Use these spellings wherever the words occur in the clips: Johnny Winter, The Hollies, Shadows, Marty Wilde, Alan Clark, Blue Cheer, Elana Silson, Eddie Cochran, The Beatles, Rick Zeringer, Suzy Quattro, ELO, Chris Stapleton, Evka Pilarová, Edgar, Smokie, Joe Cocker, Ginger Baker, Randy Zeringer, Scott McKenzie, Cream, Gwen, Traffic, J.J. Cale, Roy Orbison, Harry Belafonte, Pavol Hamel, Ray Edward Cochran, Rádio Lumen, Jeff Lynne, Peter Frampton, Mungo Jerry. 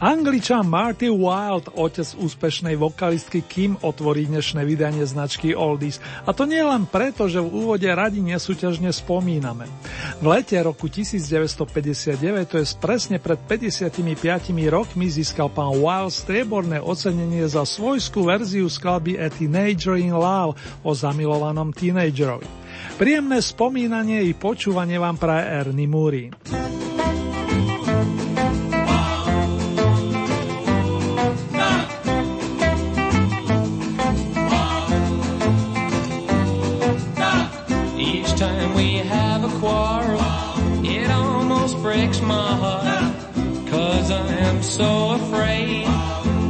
Angličan Marty Wilde, otec úspešnej vokalistky Kim, otvorí dnešné vydanie značky Oldies. A to nie len preto, že v úvode radi nesúťažne spomíname. V lete roku 1959, to je presne pred 55 rokmi, získal pán Wilde strieborné ocenenie za svojskú verziu skladby A Teenager in Love o zamilovanom tínedžerovi. Príjemné spomínanie i počúvanie vám praje Ernie Murray. Breaks my heart, 'cause I am so afraid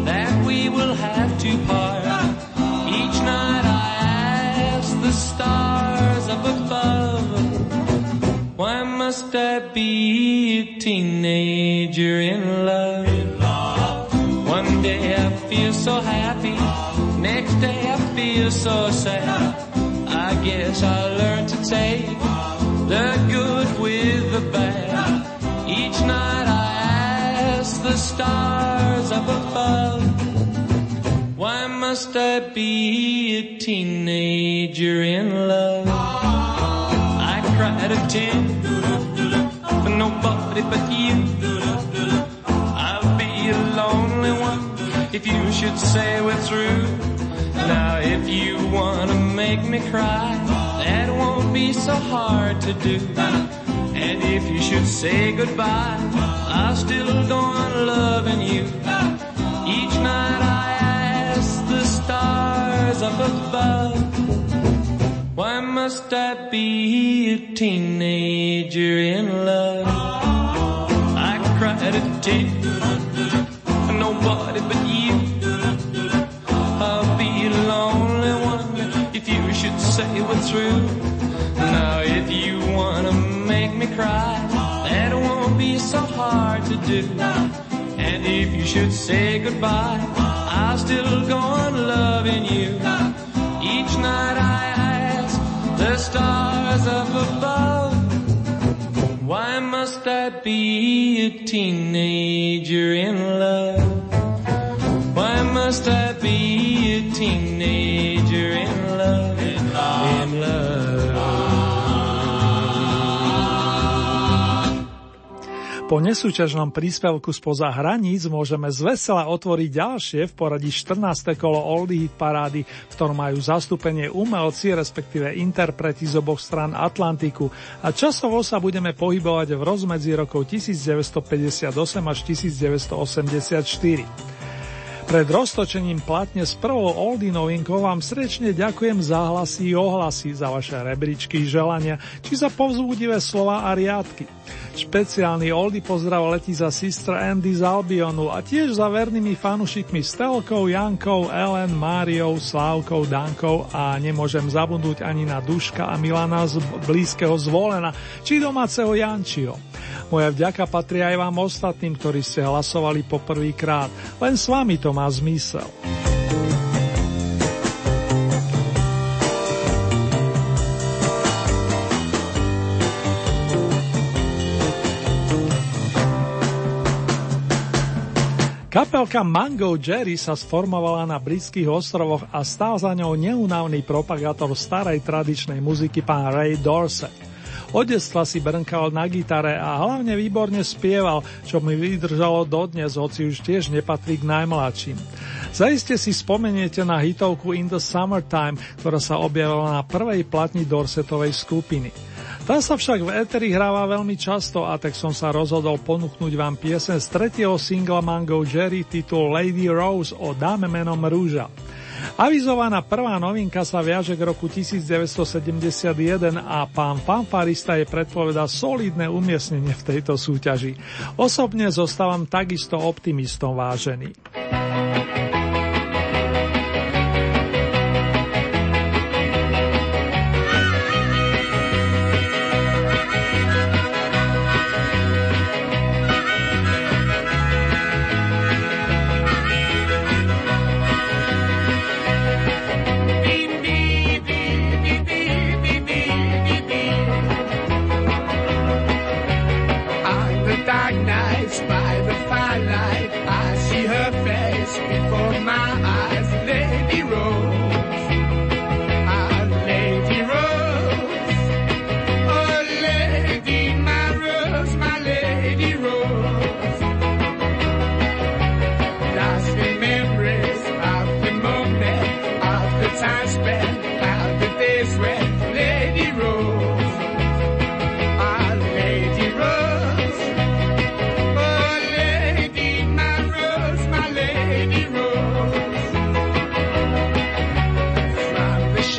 that we will have to part. Each night I ask the stars up above, why must I be a teenager in love? One day I feel so happy, next day I feel so sad. I guess I learned to take the good with the bad. Each night I ask the stars up above, why must I be a teenager in love? I cried a tear for nobody but you. I'll be a lonely one if you should say we're through. Now if you want to make me cry, that won't be so hard to do. And if you should say goodbye, I'll still go on loving you. Each night I ask the stars up above, why must I be a teenager in love? I cried a tear for nobody but you. I'll be a lonely one if you should say we're through. Now if you want to make me cry, that won't be so hard to do. And if you should say goodbye, I'll still go on loving you. Each night I ask the stars up above, why must I be a teenager in love? Why must I be a teenager in love? In love. In love. Po nesúťažnom príspevku spoza hraníc môžeme zvesela otvoriť ďalšie v poradí 14. kolo Oldie Hit parády, v ktorom majú zastúpenie umelci, respektíve interpreti z oboch strán Atlantiku. A časovo sa budeme pohybovať v rozmedzi rokov 1958 až 1984. Pred roztočením platne s prvou Oldie novinkou vám srdečne ďakujem za hlasy i ohlasy, za vaše rebríčky, želania, či za povzbudivé slova a riadky. Špeciálny Oldie pozdrav letí za Sister Andy z Albionu a tiež za vernými fanušikmi Stelkou, Jankou, Ellen, Máriou, Slávkou, Dankou a nemôžem zabudnúť ani na Duška a Milana z blízkeho Zvolena či domáceho Jančiho. Moja vďaka patrí aj vám ostatným, ktorí ste hlasovali po prvýkrát. Len s vami to má zmysel. Kapelka Mungo Jerry sa sformovala na britských ostrovoch a stál za ňou neúnavný propagátor starej tradičnej muziky pán Ray Dorset. Od detstva si brnkal na gitare a hlavne výborne spieval, čo mi vydržalo dodnes, hoci už tiež nepatrí k najmladším. Zaiste si spomeniete na hitovku In the Summertime, ktorá sa objavila na prvej platni Dorsetovej skupiny. Tá sa však v éteri hráva veľmi často a tak som sa rozhodol ponúknuť vám piesen z tretieho singla Mungo Jerry, titul Lady Rose o dáme menom Rúža. Avizovaná prvá novinka sa viaže k roku 1971 a pán fanfarista je predpovedal solidné umiestnenie v tejto súťaži. Osobne zostávam takisto optimistom, vážený.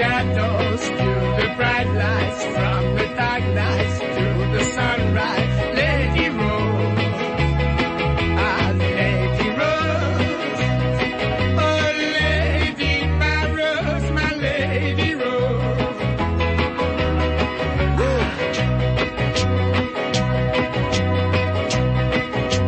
Shadows to the bright lights, from the dark nights to the sunrise, Lady Rose, ah, Lady Rose, oh Lady, my Lady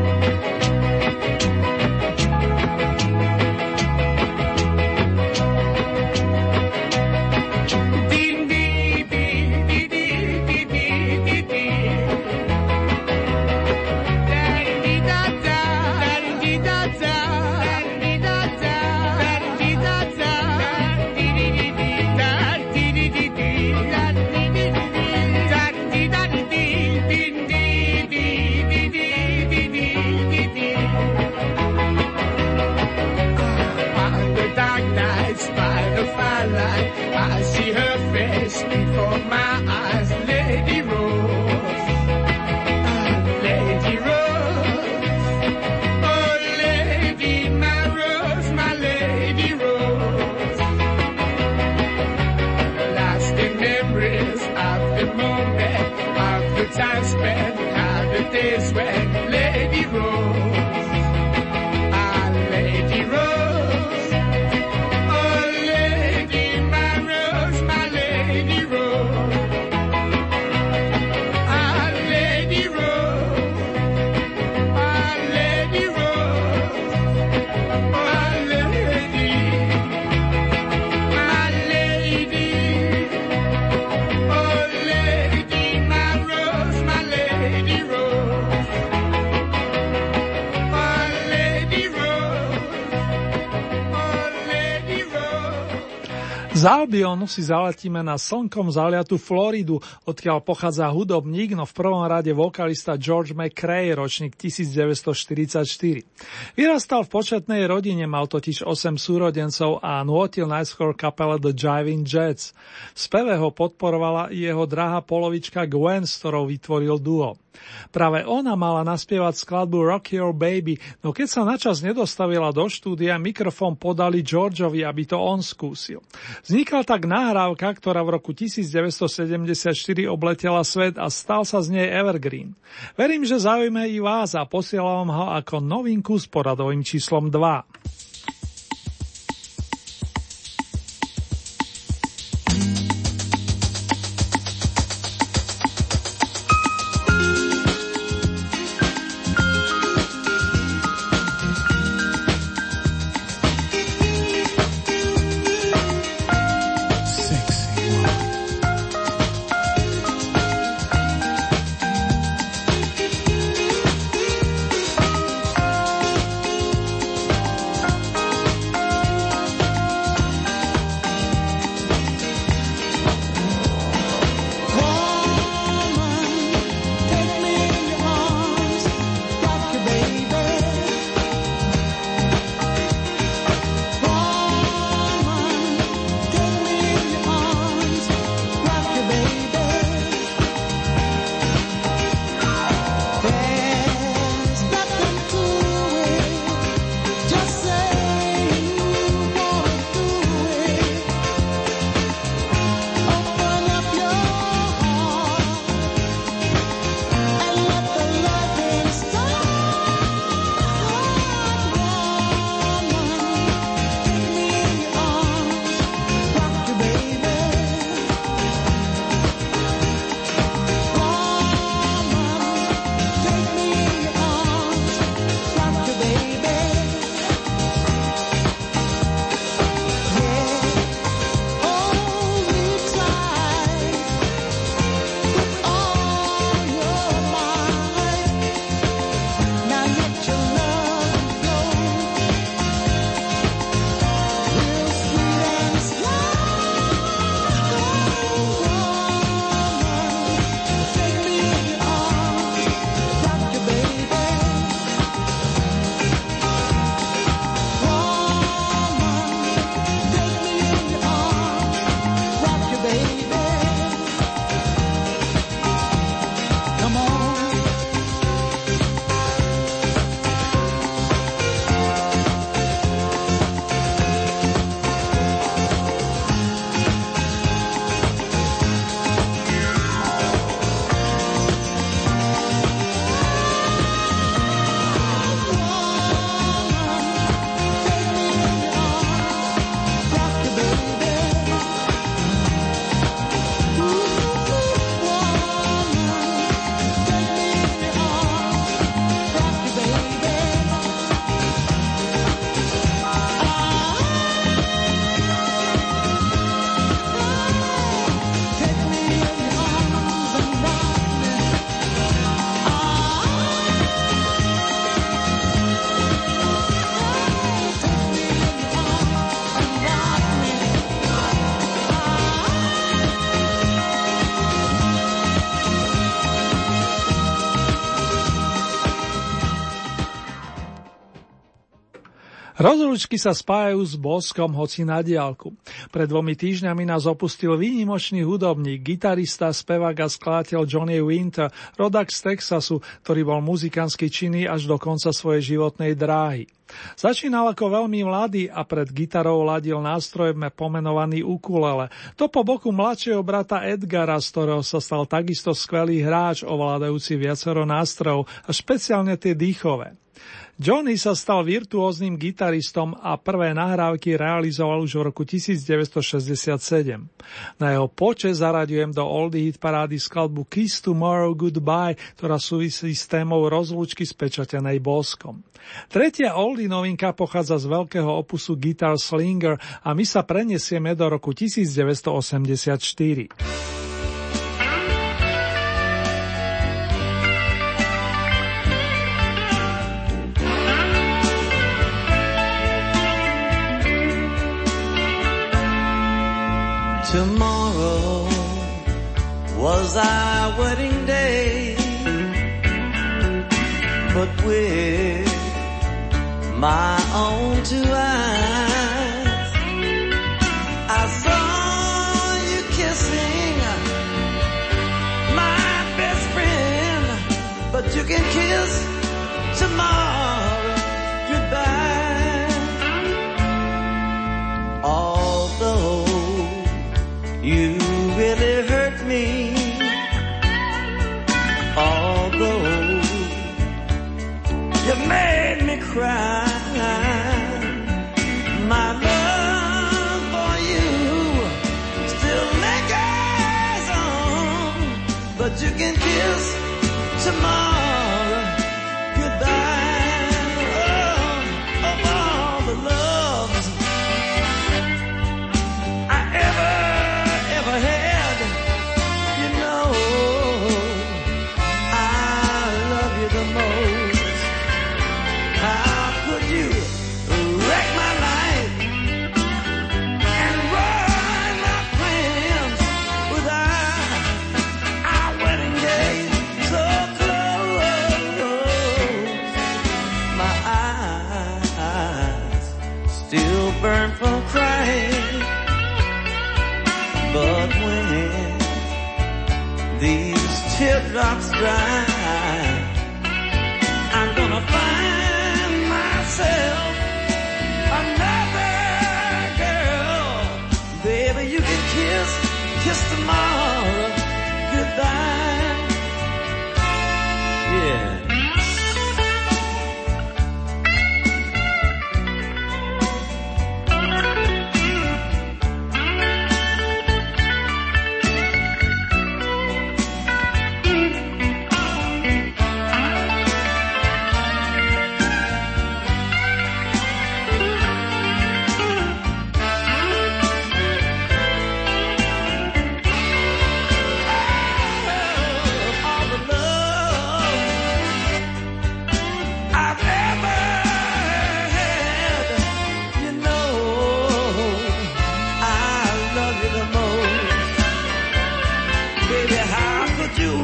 before my eyes, Lady Rose, Lady Rose, oh Lady, my Lady Rose, lasting memories of the moment, of the time spent, how the days went, Lady Rose. Z Albionu si zaletíme na slnkom zaliatú Floridu, odkiaľ pochádza hudobník, no v prvom rade vokalista George McCrae, ročník 1944. Vyrastal v početnej rodine, mal totiž 8 súrodencov a nôtil najskôr kapele The Jiving Jets. V speve ho podporovala jeho drahá polovička Gwen, s ktorou vytvoril duo. Práve ona mala naspievať skladbu Rock Your Baby, no keď sa načas nedostavila do štúdia, mikrofón podali Georgeovi, aby to on skúsil. Vznikla tak nahrávka, ktorá v roku 1974 obletela svet a stal sa z nej evergreen. Verím, že zaujme i vás a posielam ho ako novinku s poradovým číslom 2. Rozlúčky sa spájajú s boskom, hoci na diaľku. Pred 2 týždňami nás opustil výnimočný hudobník, gitarista, spevák a skladateľ Johnny Winter, rodák z Texasu, ktorý bol muzikantsky činný až do konca svojej životnej dráhy. Začínal ako veľmi mladý a pred gitarou ladil nástroj pomenovaný ukulele. To po boku mladšieho brata Edgara, z ktorého sa stal takisto skvelý hráč, ovládajúci viacero nástrojov a špeciálne tie dýchové. Johnny sa stal virtuóznym gitaristom a prvé nahrávky realizoval už v roku 1967. Na jeho počesť zaraďujem do Oldie Hit parády skladbu Kiss Tomorrow Goodbye, ktorá súvisí s témou rozlúčky spečatenej boskom. Tretia Oldie novinka pochádza z veľkého opusu Guitar Slinger a my sa preniesieme do roku 1984. Tomorrow was our wedding day, but with my own 2 eyes, I saw you kissing my best friend, but you can kiss tomorrow goodbye. Although you really hurt me, although you made me cry, my love for you still lingers on, but you can kiss tomorrow goodbye. Oh, of all the loves I ever had, you know, I love you the most. How could you wreck my life and ruin my plans with our wedding day so close? My eyes still burn from crying, but when these teardrops dry, I'm gonna find myself another girl. Baby, you can kiss tomorrow goodbye. Yeah.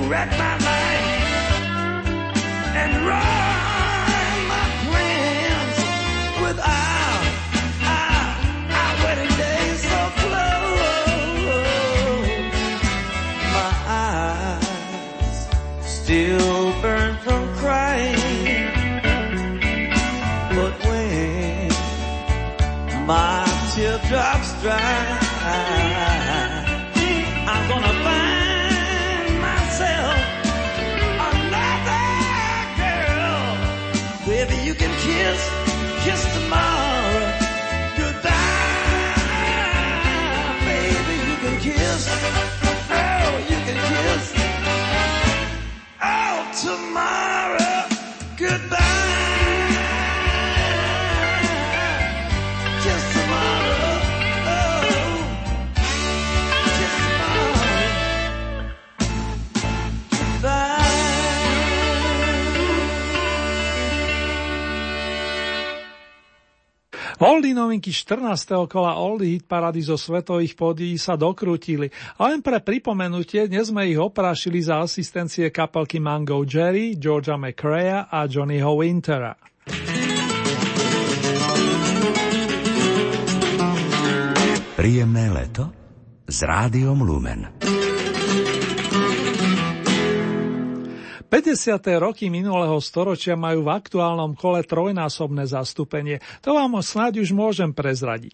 Wreck my life and run my plans with our wedding day so close. My eyes still burn from crying, but when my teardrops dry, I'm gonna find you can kiss tomorrow goodbye. Baby, you can kiss, oh, you can kiss, oh, tomorrow goodbye. Kiss tomorrow, oh, kiss tomorrow goodbye. Oldie novinky 14. kola Oldie Hit parády zo svetových pódií sa dokrútili. A len pre pripomenutie, dnes sme ich oprášili za asistencie kapelky Mungo Jerry, Georgea McCraya a Johnnyho Wintera. Príjemné leto s Rádiom Lumen. 50. roky minulého storočia majú v aktuálnom kole trojnásobné zastúpenie. To vám snáď už môžem prezradiť.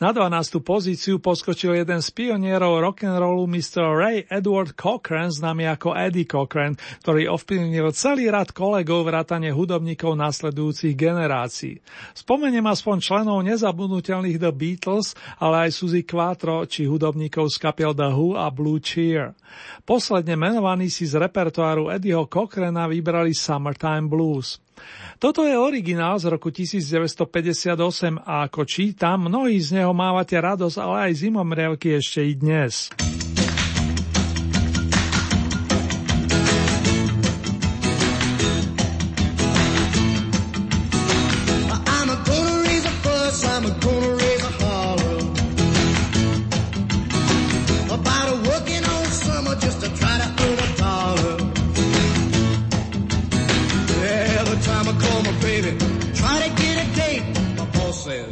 Na 12. pozíciu poskočil jeden z pionierov rock'n'rollu Mr. Ray Edward Cochran, známy ako Eddie Cochran, ktorý ovplyvnil celý rad kolegov vrátane hudobníkov nasledujúcich generácií. Spomeniem aspoň členov nezabudnutelných The Beatles, ale aj Suzy Quattro či hudobníkov z kapiel The Who a Blue Cheer. Posledne menovaní si z repertoáru Eddieho Cochrana vybrali Summertime Blues. Toto je originál z roku 1958 a ako čítam, mnohí z neho mávate radosť, ale aj zimomriavky ešte i dnes.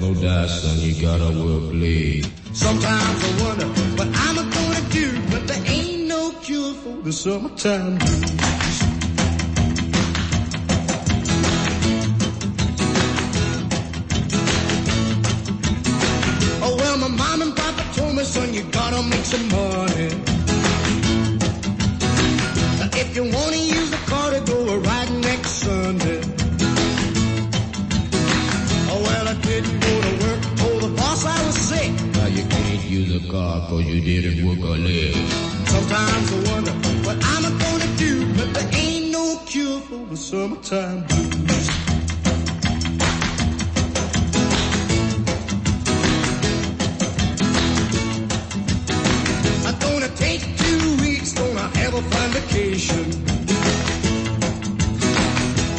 No die, son, you gotta work late. Sometimes I wonder what I'm gonna do, but there ain't no cure for the summertime blues. Oh, well, my mom and papa told me, son, you gotta make some money. Now, if you wanna use the car to go a ride next Sunday. Didn't go to work, told the boss I was sick. Now you can't use a car cause you didn't work or live. Sometimes I wonder what I'm gonna do, but there ain't no cure for the summertime blues. I'm gonna take 2 weeks, gonna have a fun vacation.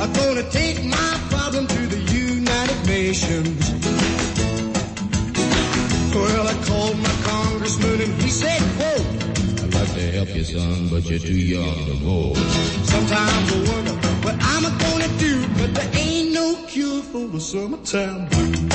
I'm gonna take my problem to the Well, I called my congressman and he said, whoa, I'd like to help you, son, but you're too young to vote. Sometimes I wonder what I'm gonna do, but there ain't no cure for the summertime blues.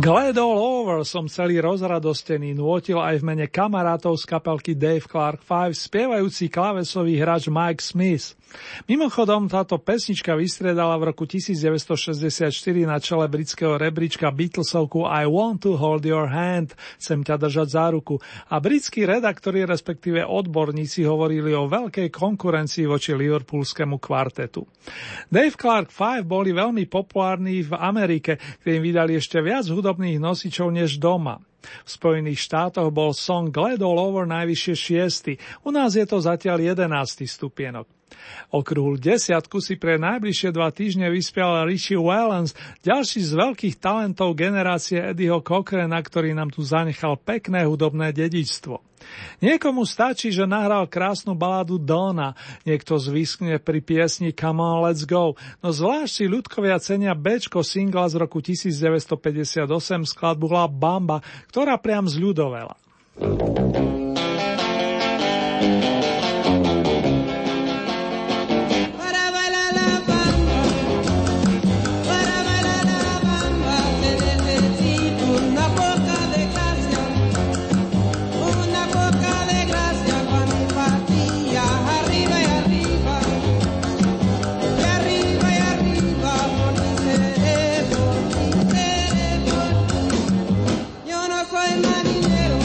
Glad all over som celý rozradostený nútil aj v mene kamarátov z kapelky Dave Clark Five spievajúci klávesový hráč Mike Smith. Mimochodom, táto pesnička vystriedala v roku 1964 na čele britského rebríčka Beatlesovku I Want to Hold Your Hand, chcem ťa držať za ruku, a britskí redaktori, respektíve odborníci, hovorili o veľkej konkurencii voči liverpoolskému kvartetu. Dave Clark Five boli veľmi populárni v Amerike, kde im vydali ešte viac hudobných nosičov než doma. V Spojených štátoch bol song Glad All Over najvyššie 6. U nás je to zatiaľ 11. stupienok. Okruhlu 10 si pre najbližšie 2 týždne vyspial Richie Valens, ďalší z veľkých talentov generácie Eddieho Cochrana, ktorý nám tu zanechal pekné hudobné dedičstvo. Niekomu stačí, že nahral krásnu baládu Donna, niekto zviskne pri piesni Come on, let's go, no zvlášť si ľudkovia cenia B-čko singla z roku 1958 skladbu La Bamba, ktorá priam zľudovela. Yo no soy marinero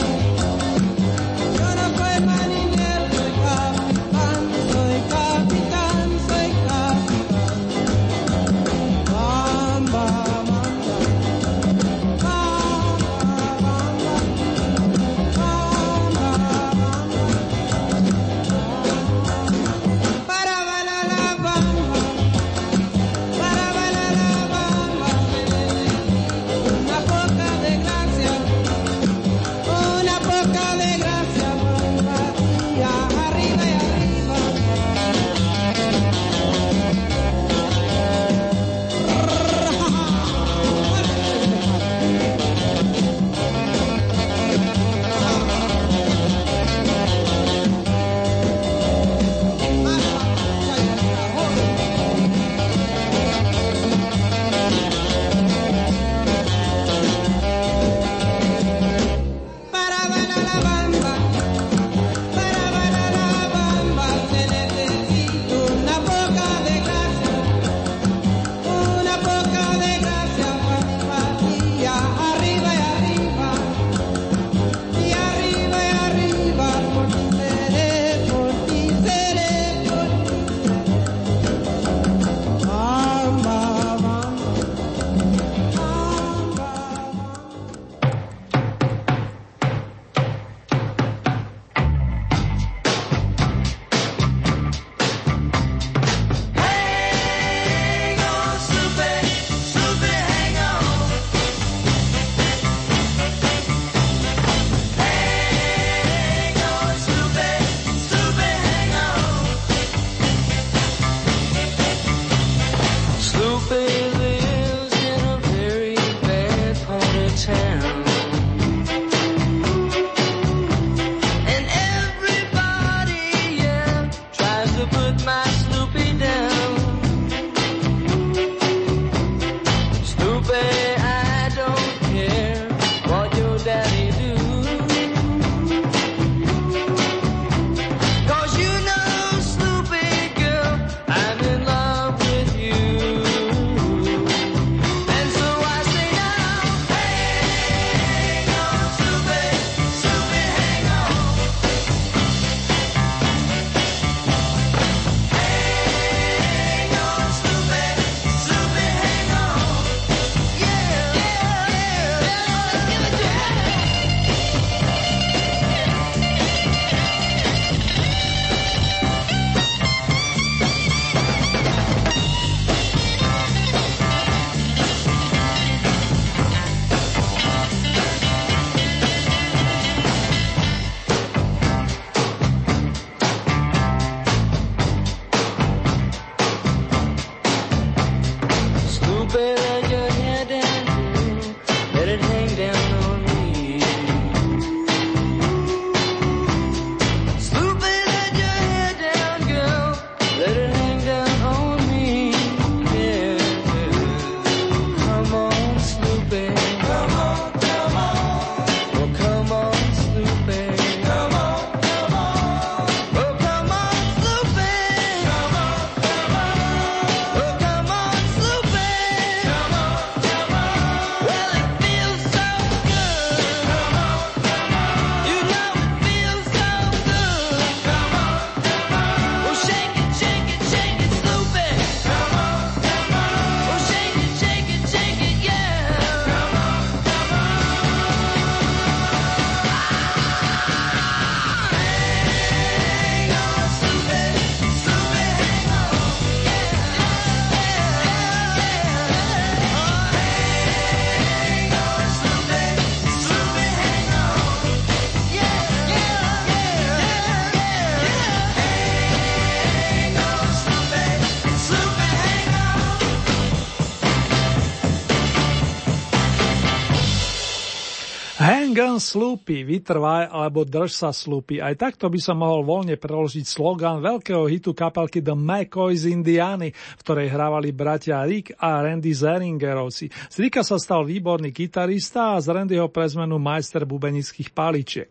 Gun slúpi, vytrvaj alebo drž sa slúpi. Aj takto by som mohol voľne preložiť slogan veľkého hitu kapelky The McCoys z Indiany, v ktorej hrávali bratia Rick a Randy Zeringerovci. Z Ricka sa stal výborný gitarista a z Randyho pre zmenu majster bubenických paličiek.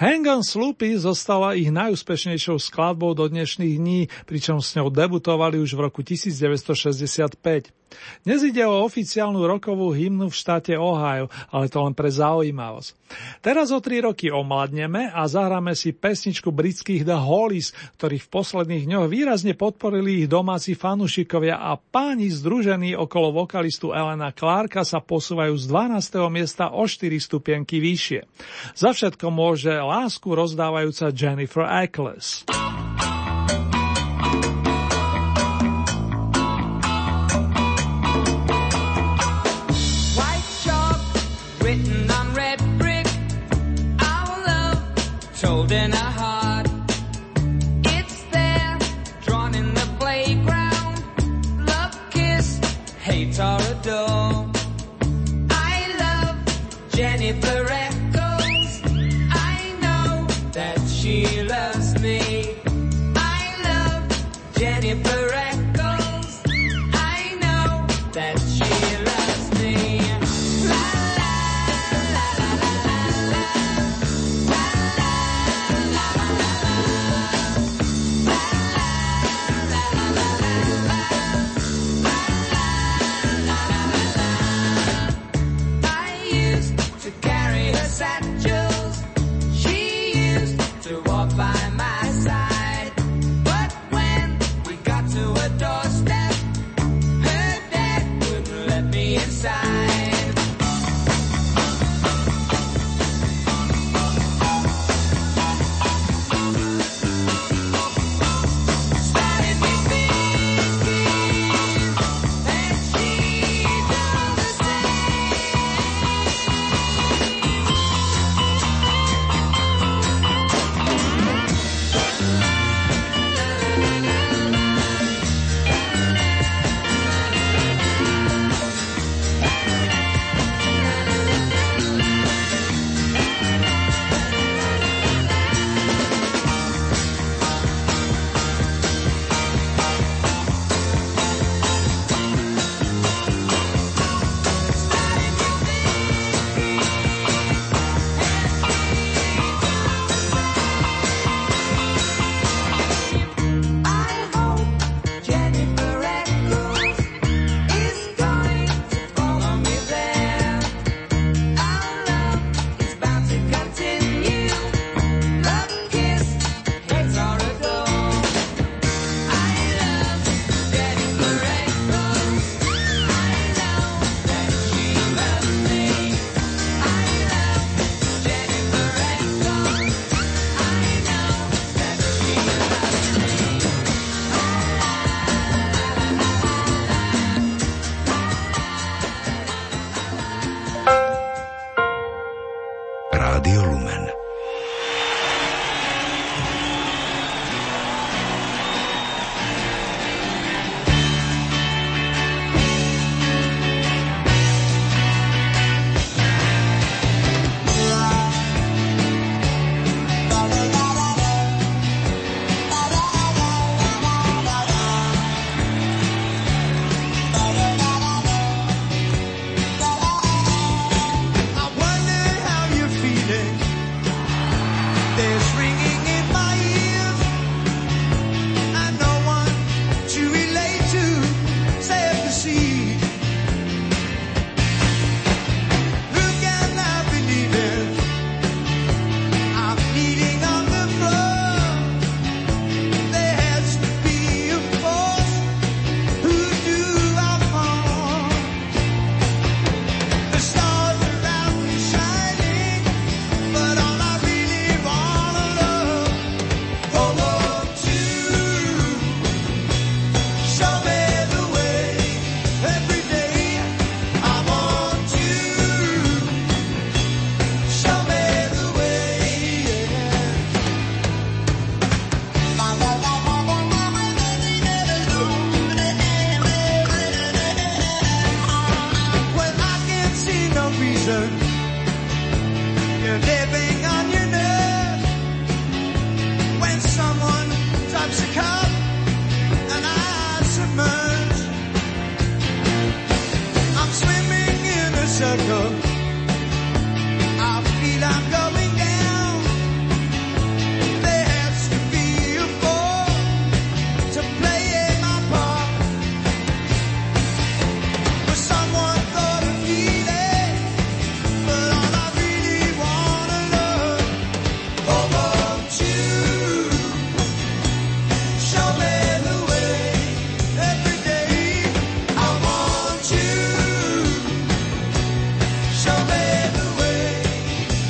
Hang On Sloopy zostala ich najúspešnejšou skladbou do dnešných dní, pričom s ňou debutovali už v roku 1965. Dnes ide o oficiálnu rockovú hymnu v štáte Ohio, ale to len pre zaujímavosť. Teraz o 3 roky omladneme a zahráme si pesničku britských The Hollies, ktorých v posledných dňoch výrazne podporili ich domáci fanúšikovia a páni združení okolo vokalistu Alana Clarka sa posúvajú z 12. miesta o 4 stupienky vyššie. Za všetko môže lásku rozdávajúca Jennifer Eccles. Told in a heart, it's there, drawn in the playground. Love, kiss, hate or adore. I love Jennifer Eccles. I know that she loves me. I love Jennifer Eccles. I know that she loves me. La, You're living on your nerve when someone drops a cup and I submerge. I'm swimming in a circle. I feel I'm going down. There has to be a ball to play in my part. But someone thought of healing, but all I really want to know, oh, won't you show me the way every day? I want you, show me the way.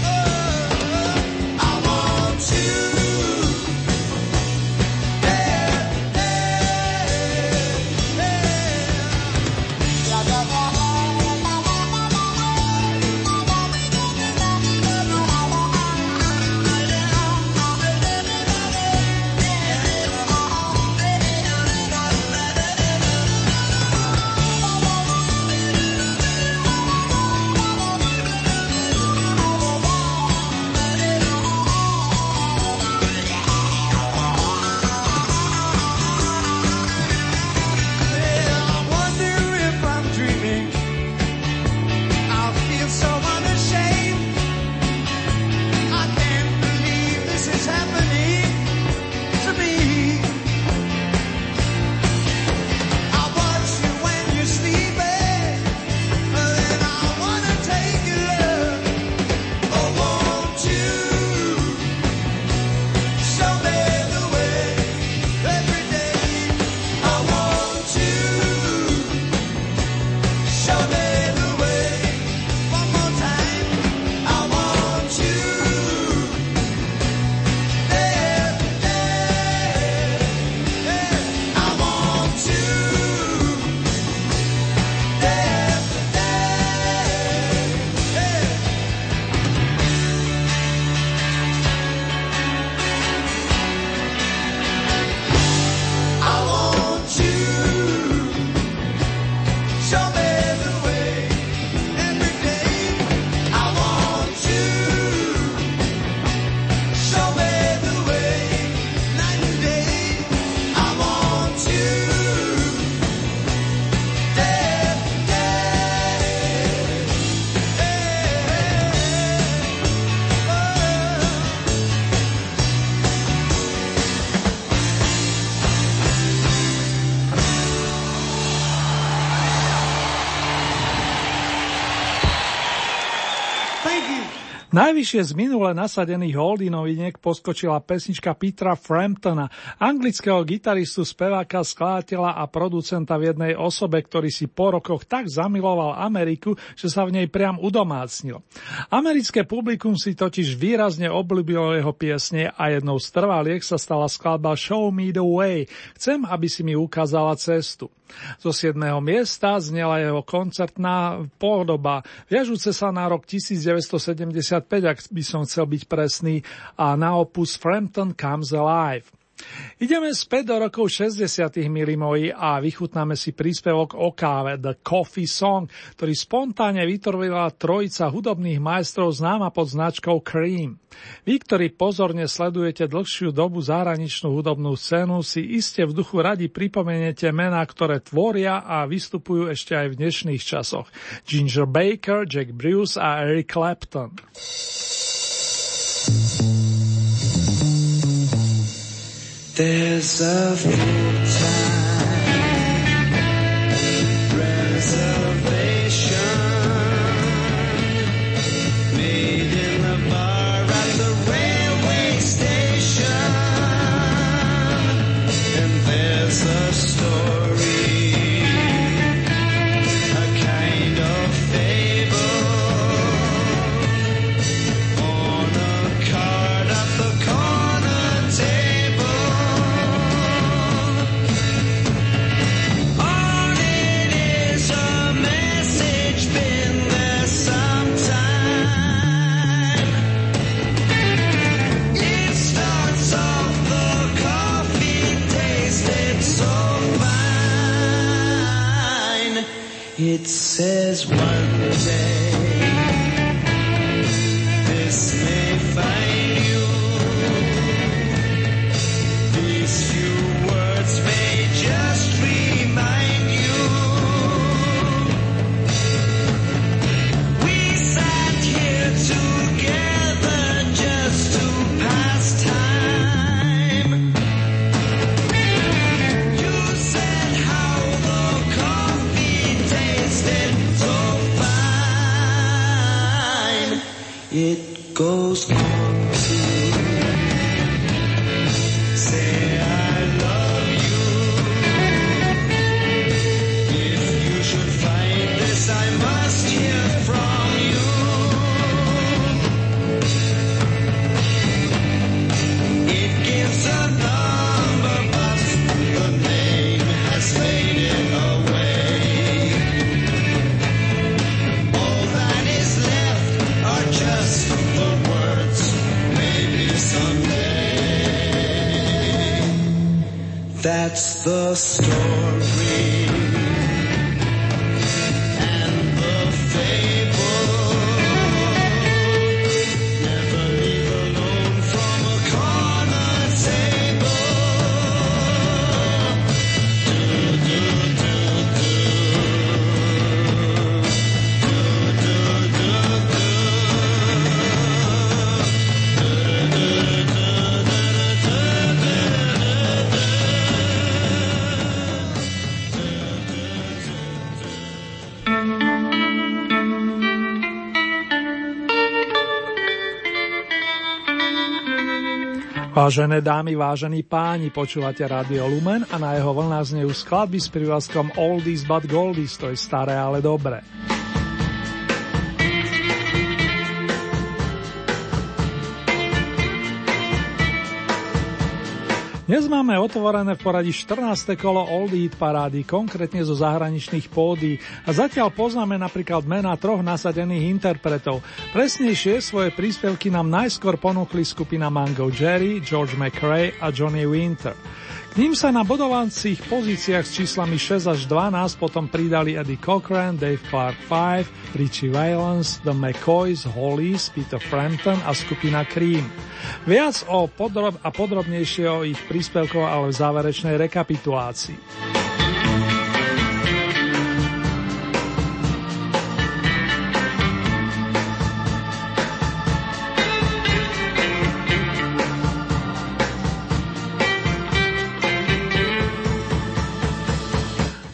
Oh, I want you there. I wonder if I'm dreaming. I feel so unashamed. I can't believe this is happening to me. I watch you when you're sleeping, and I wanna take your love. Oh, won't you show me the way every day? I want you, show me the way. One more time, I want you every day. I want you every day. I want you, show me the way every day. I want you, show me the way night and day. I want you every day. Oh. Thank you. Najvyššie z minule nasadených holdinoviek poskočila pesnička Petera Framptona, anglického gitaristu, speváka, skladateľa a producenta v jednej osobe, ktorý si po rokoch tak zamiloval Ameriku, že sa v nej priam udomácnil. Americké publikum si totiž výrazne obľúbilo jeho piesne a jednou z trvaliek sa stala skladba Show Me The Way, chcem, aby si mi ukázala cestu. Zo 7. miesta znela jeho koncertná podoba, viažúce sa na rok 1975, ak by som chcel byť presný, a na opus Frampton Comes Alive. Ideme späť do rokov 60., milí moji, a vychutnáme si príspevok o káve The Coffee Song, ktorý spontánne vytvorila trojica hudobných majstrov známa pod značkou Cream. Vy, ktorí pozorne sledujete dlhšiu dobu zahraničnú hudobnú scénu, si iste v duchu radi pripomeniete mená, ktoré tvoria a vystupujú ešte aj v dnešných časoch: Ginger Baker, Jack Bruce a Eric Clapton. There's a full time reservation made in the bar at the railway station, and there's a story. It says one day this It goes on to say I love you. If you should find this, I must hear from you. It gives a number, but the name has faded away. That's the story. Vážené dámy, vážení páni, počúvate Rádio Lumen a na jeho vlnách znejú skladby s prívlaskom Oldies but Goldies, to je staré, ale dobré. Dnes máme otvorené v poradí 14. kolo Oldie Hit parády, konkrétne zo zahraničných pódií, a zatiaľ poznáme napríklad mená troch nasadených interpretov. Presnejšie svoje príspevky nám najskôr ponúkli skupina Mungo Jerry, George McCrae a Johnny Winter. K ním sa na bodovancích pozíciách s číslami 6 až 12 potom pridali Eddie Cochran, Dave Clark Five, Richie Valens, The McCoys, Hollies, Peter Frampton a skupina Cream. Viac o podrobnejšie o ich príspevkoch ale v záverečnej rekapitulácii.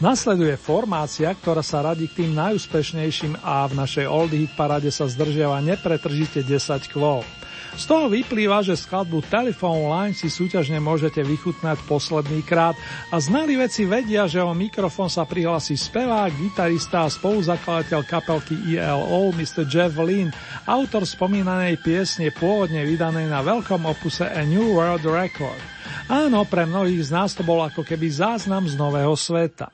Nasleduje formácia, ktorá sa radí k tým najúspešnejším a v našej Oldie Hit paráde sa zdržiava nepretržite 10 kvôl. Z toho vyplýva, že skladbu Telephone Line si súťažne môžete vychutnať posledný krát a znali veci vedia, že o mikrofón sa prihlási spevák, gitarista a spoluzakladateľ kapelky ELO Mr. Jeff Lynne, autor spomínanej piesne pôvodne vydanej na veľkom opuse A New World Record. Áno, pre mnohých z nás to bol ako keby záznam z nového sveta.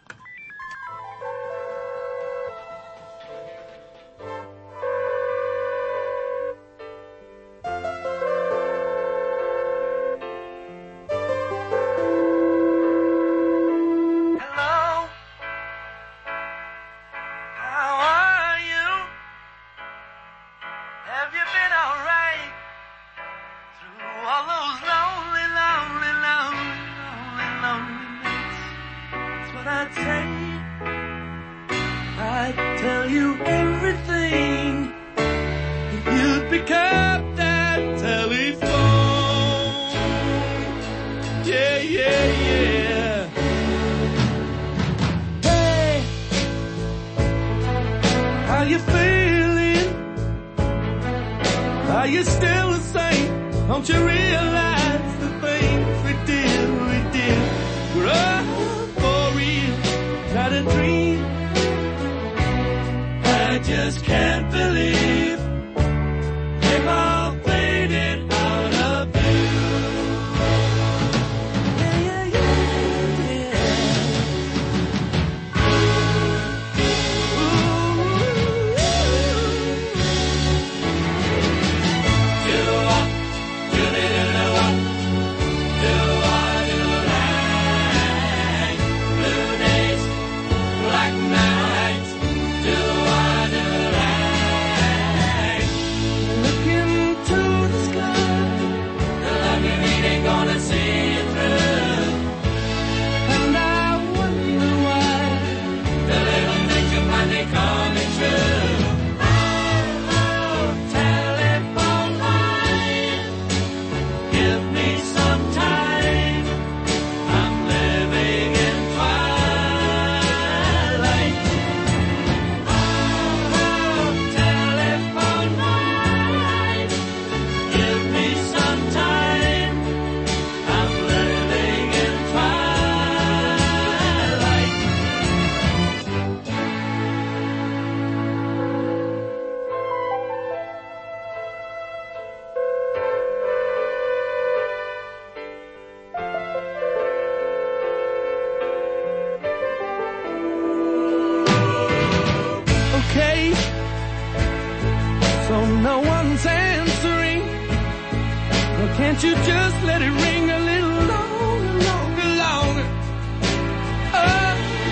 mountains and serene. Well, can't you just let it ring a little longer, longer, longer?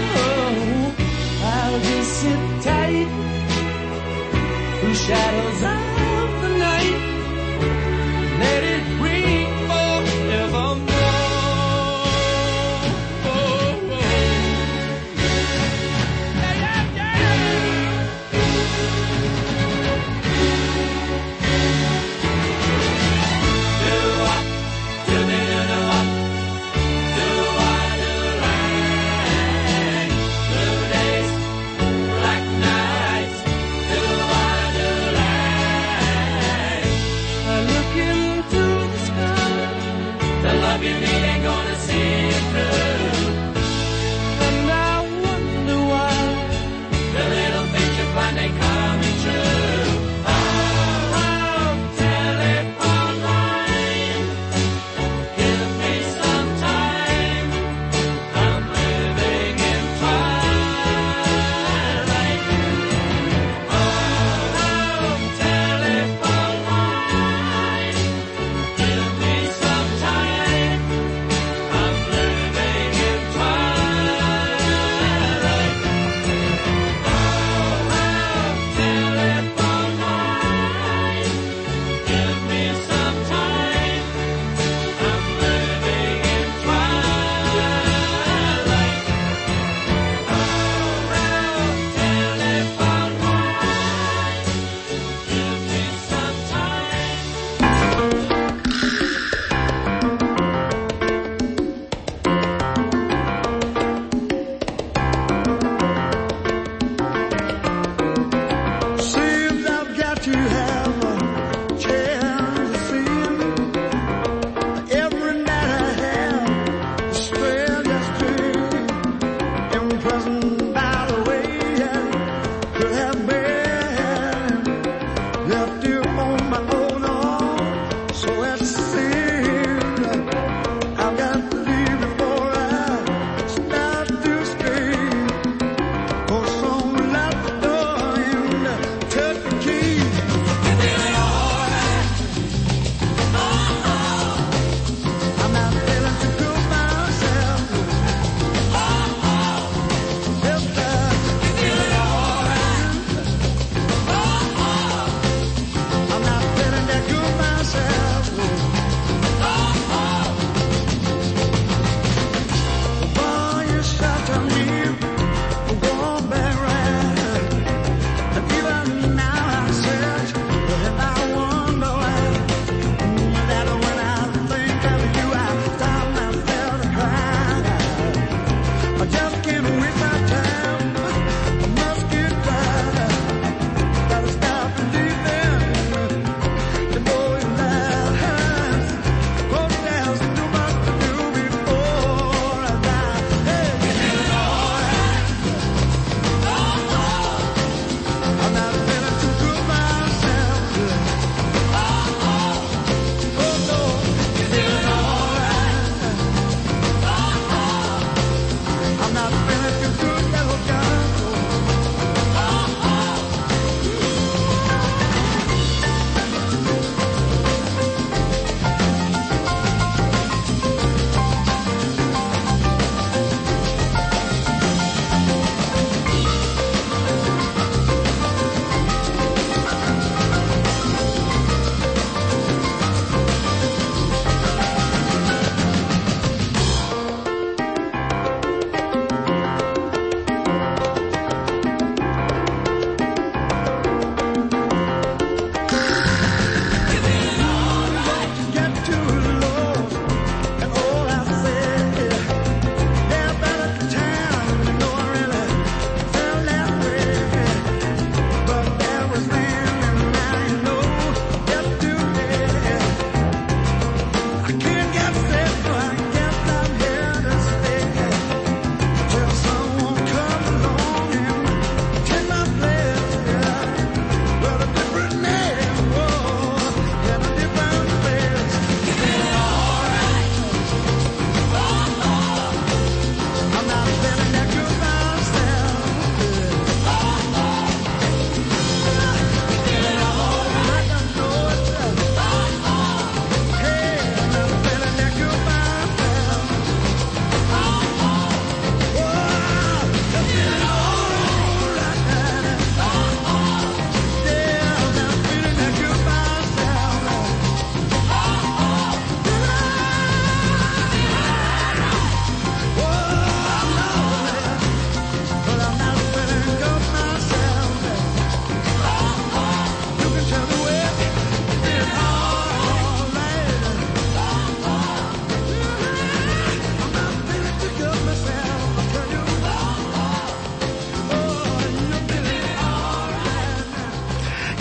Oh, I'll just sit tight in shadows of the night. Let it ring forevermore.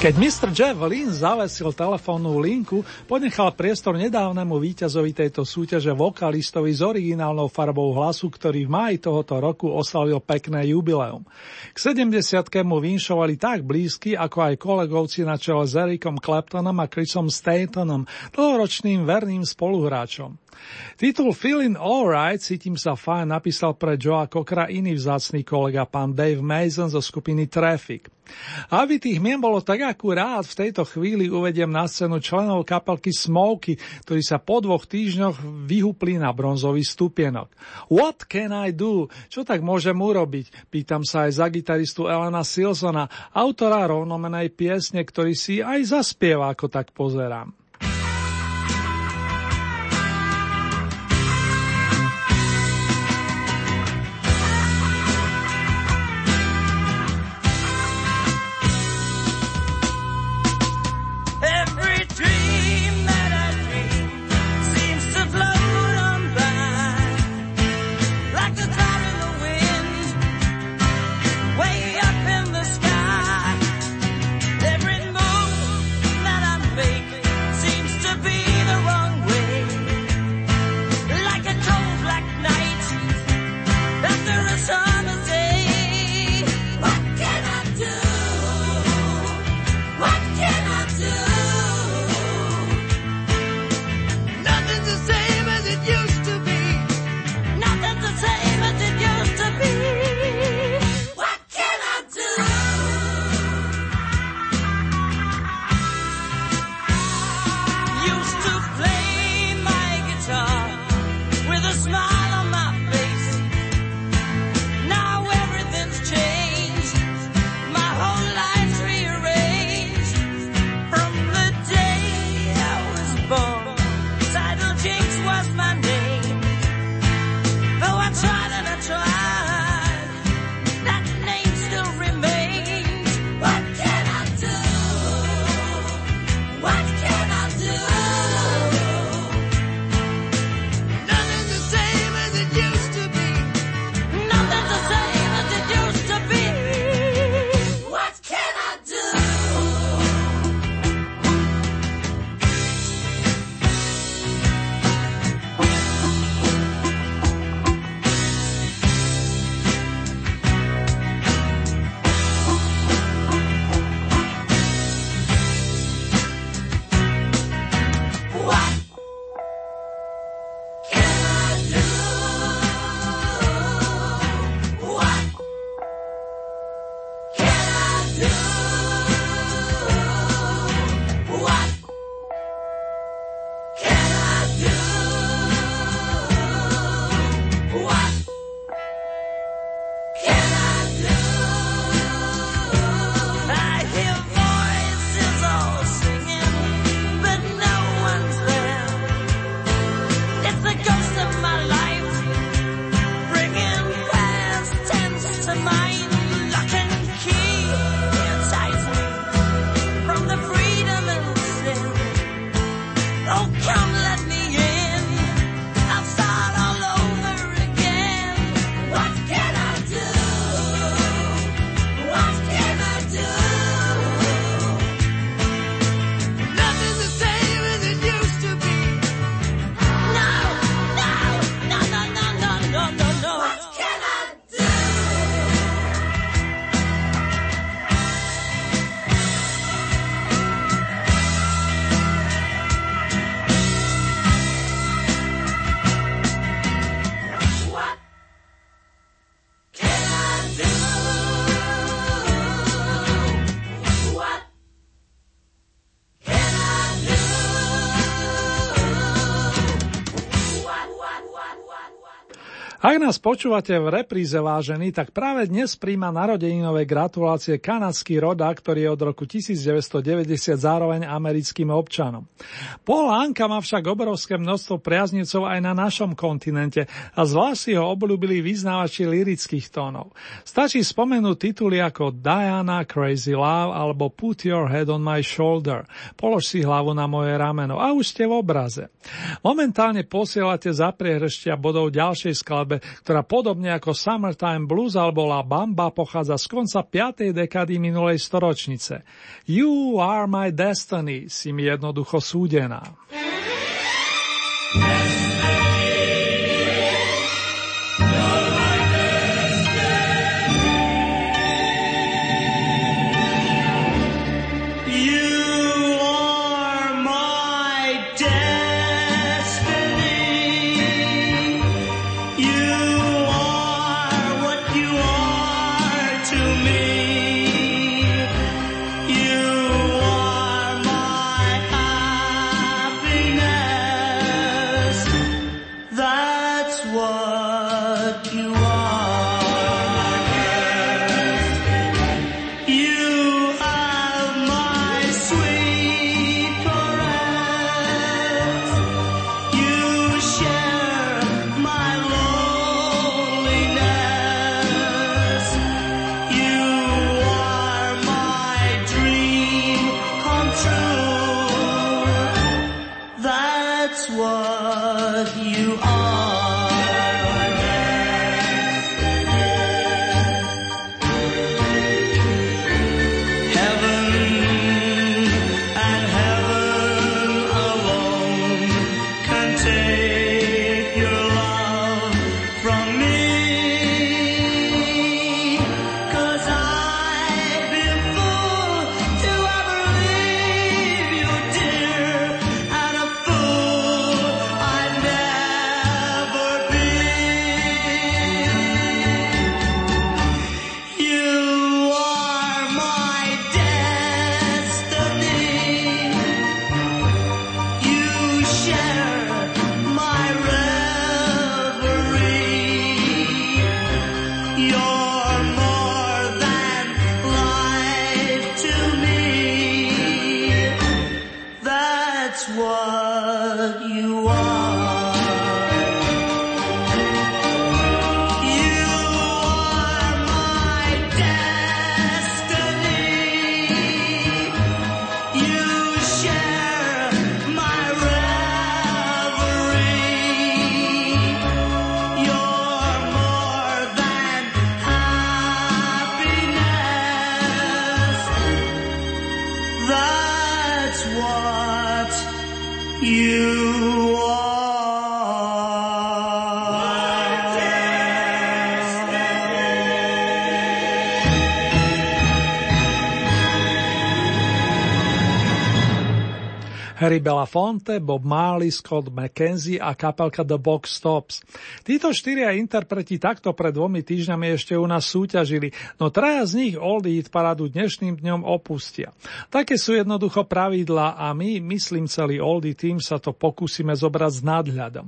Keď Mr. Jeff Lynne zavesil telefónnu linku, ponechal priestor nedávnemu víťazovi tejto súťaže vokalistovi s originálnou farbou hlasu, ktorý v máji tohoto roku oslavil pekné jubileum. K 70-ke mu vinšovali tak blízky, ako aj kolegovci na čele s Ericom Claptonom a Chrisom Stapletom, dlhoročným verným spoluhráčom. Titul Feelin' Alright, Cítim sa fajn, napísal pre Joea Cochra iný vzácny kolega, pán Dave Mason zo skupiny Traffic. Aby tých mien bolo tak akurát, v tejto chvíli uvediem na scénu členov kapelky Smokey, ktorí sa po 2 týždňoch vyhupli na bronzový stupienok. What can I do? Čo tak môžem urobiť? Pýtam sa aj za gitaristu Elana Silsona, autora rovnomenej piesne, ktorý si aj zaspieva, ako tak pozerám. Ak nás počúvate v repríze, vážení, tak práve dnes príjma narodeninové gratulácie kanadský rodák, ktorý je od roku 1990 zároveň americkým občanom. Paul Anka má však obrovské množstvo priaznicov aj na našom kontinente a zvlášť si ho obľúbili vyznávači lyrických tónov. Stačí spomenúť tituly ako Diana, Crazy Love alebo Put Your Head on My Shoulder, polož si hlavu na moje rameno a už ste v obraze. Momentálne posielate za priehrštia bodov ďalšej skladbe skladbe, ktorá podobne ako Summertime Blues alebo La Bamba pochádza z konca 5. dekády minulej storočnice. You are my destiny, si mi jednoducho súdená. Harry Belafonte, Bob Marley, Scott McKenzie a kapelka The Box Tops. Títo štyria interpreti takto pred 2 týždňami ešte u nás súťažili, no traja z nich Oldie Hit parádu dnešným dňom opustia. Také sú jednoducho pravidlá a my, myslím celý Oldie Team, sa to pokúsime zobrať s nadhľadom.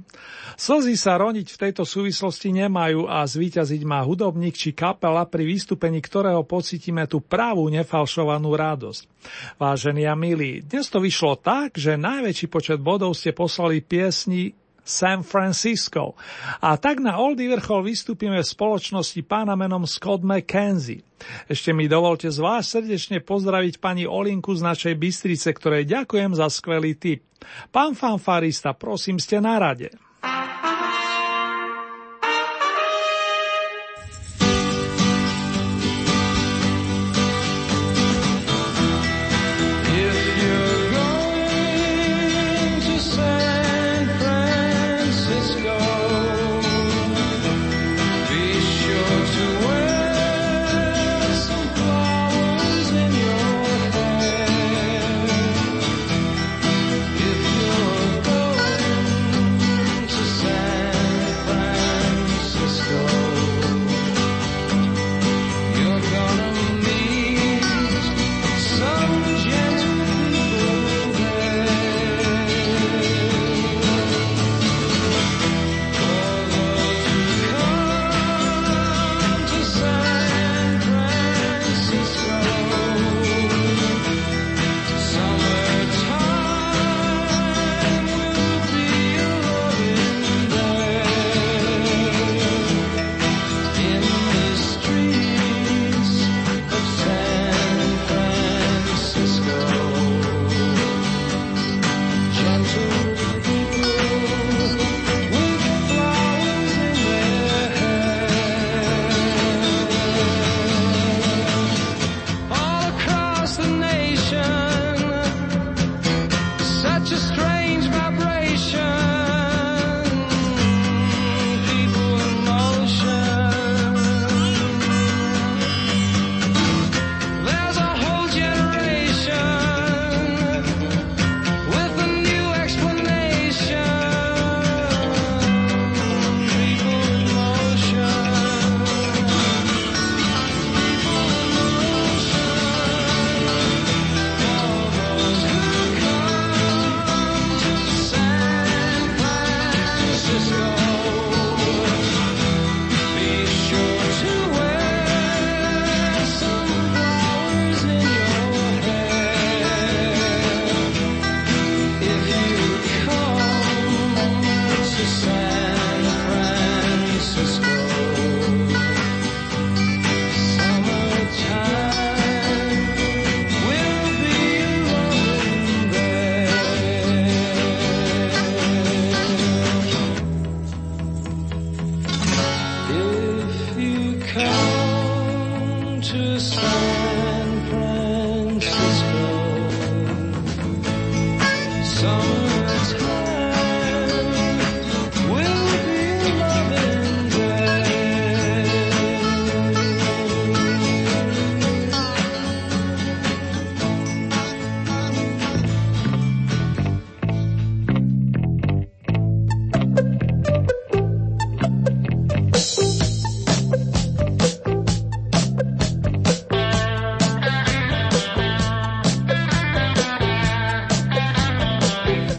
Slzy sa roniť v tejto súvislosti nemajú a zvíťaziť má hudobník či kapela, pri vystúpení ktorého pocítime tú pravú nefalšovanú radosť. Vážení a milí, dnes to vyšlo tak, že najväčší počet bodov ste poslali piesni San Francisco. A tak na Oldie vrchol vystúpime v spoločnosti pána menom Scott McKenzie. Ešte mi dovolte z vás srdečne pozdraviť pani Olinku z našej Bystrice, ktorej ďakujem za skvelý tip. Pán fanfarista, prosím, ste na rade.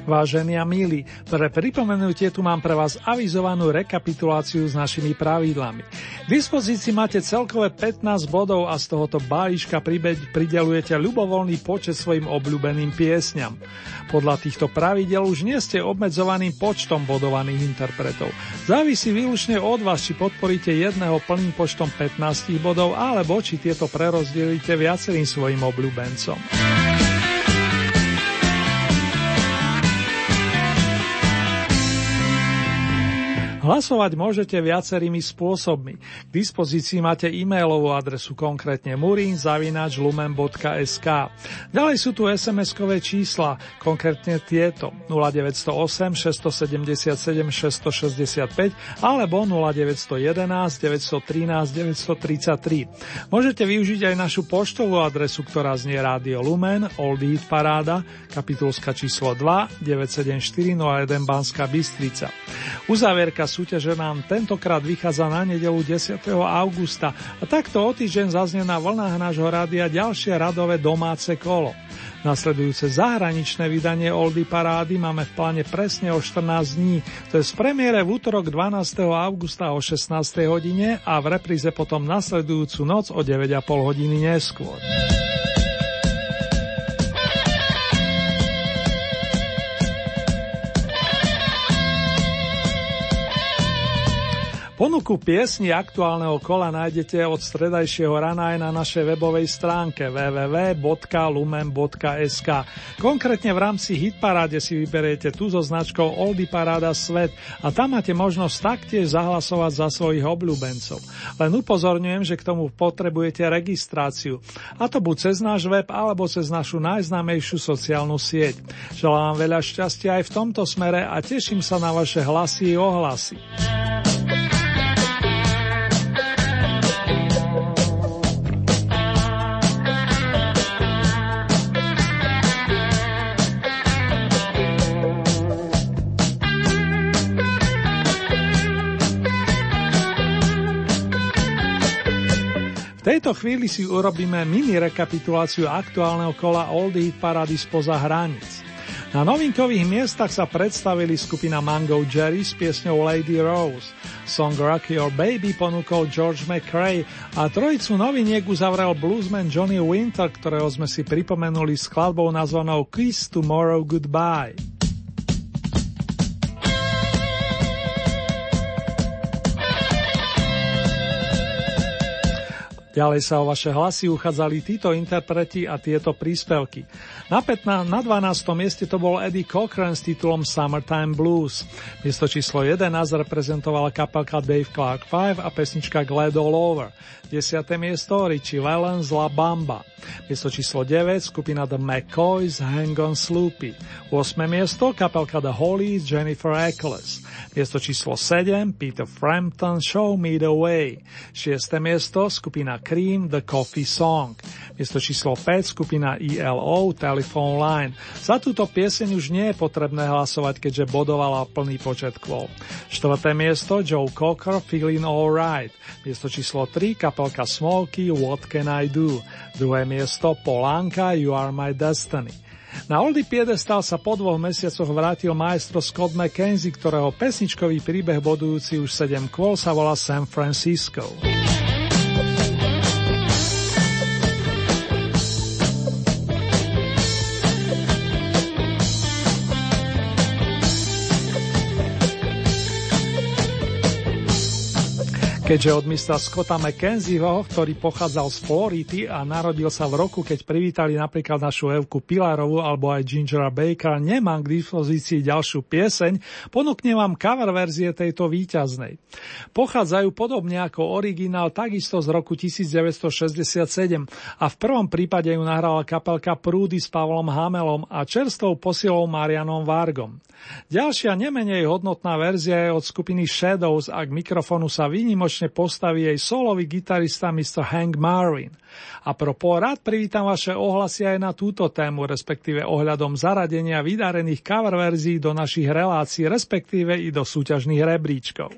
Vážení a milí, pre pripomenutie tu mám pre vás avizovanú rekapituláciu s našimi pravidlami. V dispozícii máte celkové 15 bodov a z tohoto balíčka prideľujete ľubovoľný počet svojim obľúbeným piesňam. Podľa týchto pravidel už nie ste obmedzovaným počtom bodovaných interpretov. Závisí výlučne od vás, či podporíte jedného plným počtom 15 bodov, alebo či tieto prerozdielite viacerým svojim obľúbencom. Hlasovať môžete viacerými spôsobmi. K dispozícii máte e-mailovú adresu, konkrétne murin@lumen.sk. Ďalej sú tu SMS-kové čísla, konkrétne tieto 0908 677 665 alebo 0911 913 933. Môžete využiť aj našu poštovú adresu, ktorá znie Rádio Lumen, Old Heat Paráda, kapitulska číslo 2, 97401 Banská Bystrica. Uzavierka súťaže nám tentokrát vychádza na nedeľu 10. augusta a takto o týždeň zaznie na vlnách nášho rádia ďalšie radové domáce kolo. Nasledujúce zahraničné vydanie Oldy Parády máme v pláne presne o 14 dní, to je z premiére v útorok 12. augusta o 16. hodine a v repríze potom nasledujúcu noc o 9,5 hodiny neskôr. Ponuku piesni aktuálneho kola nájdete od stredajšieho rana aj na našej webovej stránke www.lumen.sk. Konkrétne v rámci Hitparáde si vyberiete tú so značkou Oldy Paráda Svet a tam máte možnosť taktiež zahlasovať za svojich obľúbencov. Len upozorňujem, že k tomu potrebujete registráciu, a to buď cez náš web alebo cez našu najznámejšiu sociálnu sieť. Želám vám veľa šťastia aj v tomto smere a teším sa na vaše hlasy i ohlasy. V tejto chvíli si urobíme mini rekapituláciu aktuálneho kola Oldy Hit Parády spoza hraníc. Na novinkových miestach sa predstavili skupina Mungo Jerry s piesňou Lady Rose. Song Rock Your Baby ponúkol George McCrae a trojicu noviniek uzavrel bluesman Johnny Winter, ktorého sme si pripomenuli s skladbou nazvanou Kiss Tomorrow Goodbye. Ďalej sa o vaše hlasy uchádzali títo interpreti a tieto príspevky. Na 12. mieste to bol Eddie Cochran s titulom Summertime Blues. Miesto číslo 11 reprezentovala kapelka Dave Clark Five a pesnička Glad All Over. 10. miesto Richie Valens La Bamba. Miesto číslo 9 skupina The McCoys Hang on Sloopy. 8. miesto kapelka The Hollies Jennifer Eccles. Miesto číslo 7 Peter Frampton Show Me the Way. 6. miesto skupina Cream The Coffee Song. Miesto číslo 5 skupina ELO Telephone Line. Za túto pieseň už nie je potrebné hlasovať, keďže bodovala plný počet kvôl. 4. miesto Joe Cocker Feeling Alright. Miesto číslo 3 kapelka Smokey What Can I Do. 2. miesto Polanka You Are My Destiny. Na Oldy piedestal sa po 2 mesiacoch vrátil maestro Scott McKenzie, ktorého pesničkový príbeh bodujúci už 7 kvôl sa volá San Francisco. Keďže od mistra Scotta McKenzieho, ktorý pochádzal z Floridy a narodil sa v roku, keď privítali napríklad našu Evku Pilarovú alebo aj Gingera Bakera, nemám k dispozícii ďalšiu pieseň, ponúknem vám cover verzie tejto víťaznej. Pochádzajú podobne ako originál takisto z roku 1967 a v prvom prípade ju nahrala kapelka Prúdy s Pavlom Hamelom a čerstvou posilou Marianom Vargom. Ďalšia nemenej hodnotná verzia je od skupiny Shadows a k mikrofonu sa výnimočne postaví jej solový gitarista Mr. Hank Marvin. A pro porad privítam vaše ohlasy aj na túto tému, respektíve ohľadom zaradenia vydarených cover verzií do našich relácií, respektíve i do súťažných rebríčkov.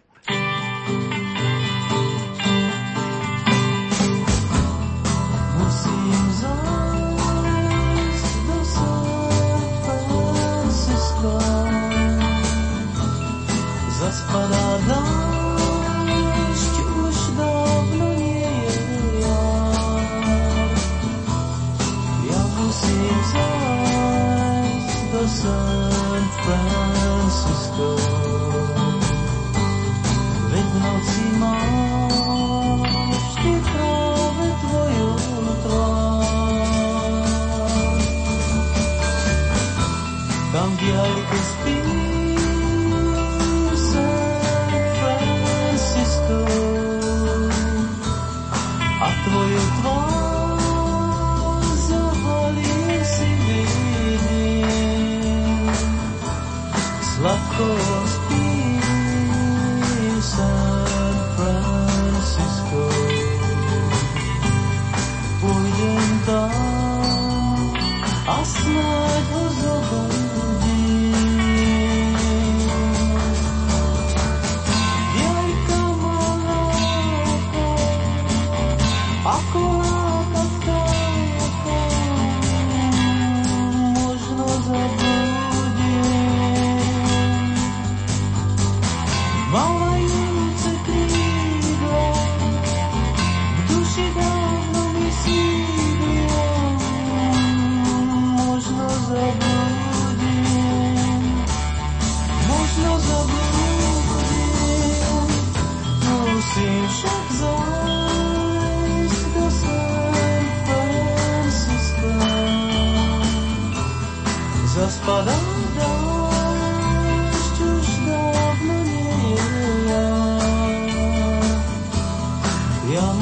San Francisco, vedno si máš ty práve tvoju tvár. Tam diálky spí San Francisco a tvoju tvár. Sladko spí San Francisco, pôjdem tam a snáď ho zobudím. Diaľka malá ako láka vtáka, možno zabudím. Malajúce krídla v duši dávno mi sídla, možno zablúdim, možno zablúdim, musím však zájsť do San Francisca, zaspadám.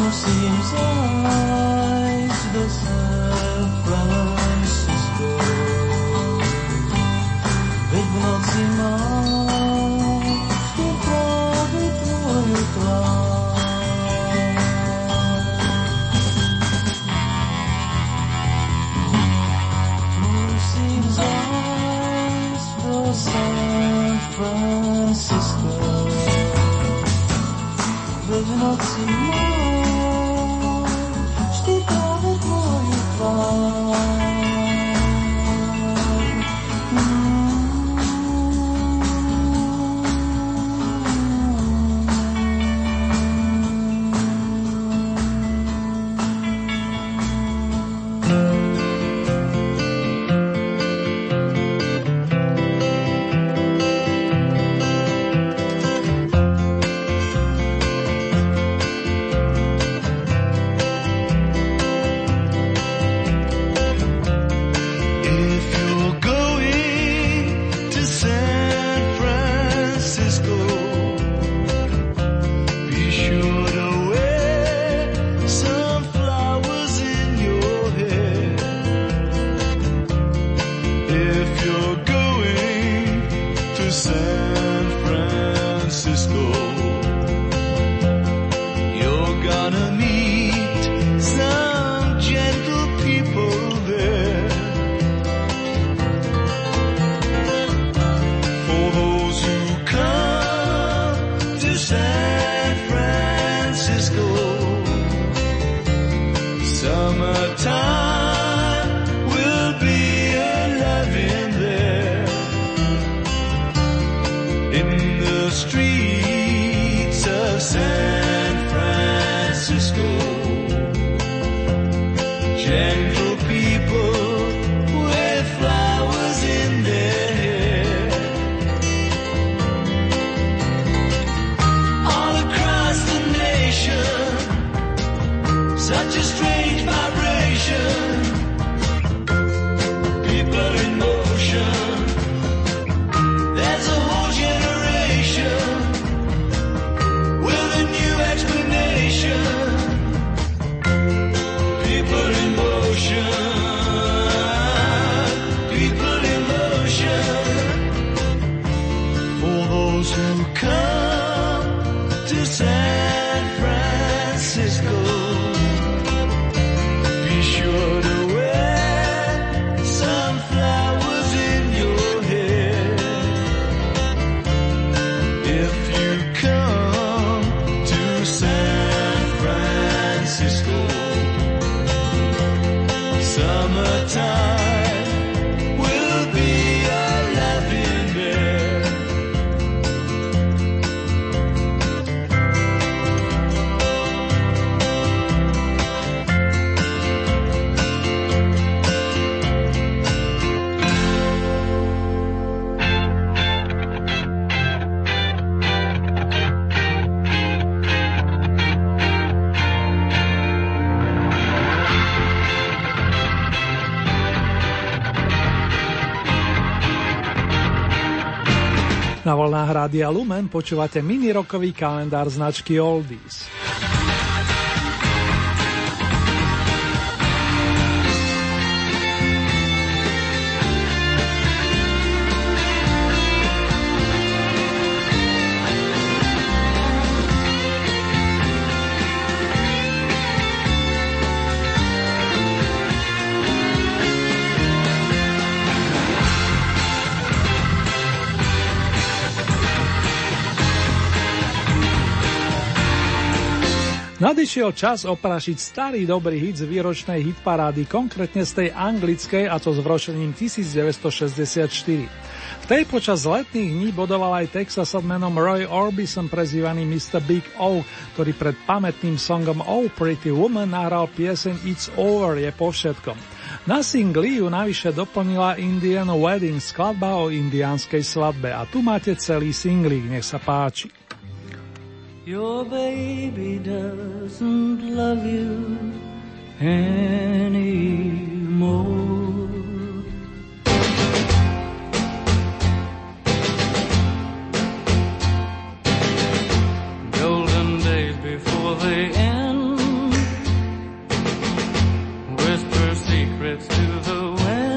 Musím zájsť do San Francisco, veď v noci mám vždy práve tvoju tvár. Musím zájsť do San Francisco, veď v noci mám. streets of San Francisco. Gentle people with flowers in their hair. All across the nation, such a strange vibration. Na voľnách Rádia Lumen počúvate mini-rokový kalendár značky Oldies. Nadišiel čas oprašiť starý dobrý hit z výročnej hitparády, konkrétne z tej anglickej, a to s vročením 1964. V tej počas letných dní bodoval aj Texasan menom Roy Orbison, prezývaný Mr. Big O, ktorý pred pamätným songom Oh Pretty Woman nahral pieseň It's Over, je po všetkom. Na singli ju navyše doplnila Indian Wedding, skladba o indiánskej svadbe, a tu máte celý singlík, nech sa páči. Your baby doesn't love you anymore. Golden days before they end, whisper secrets to the wind.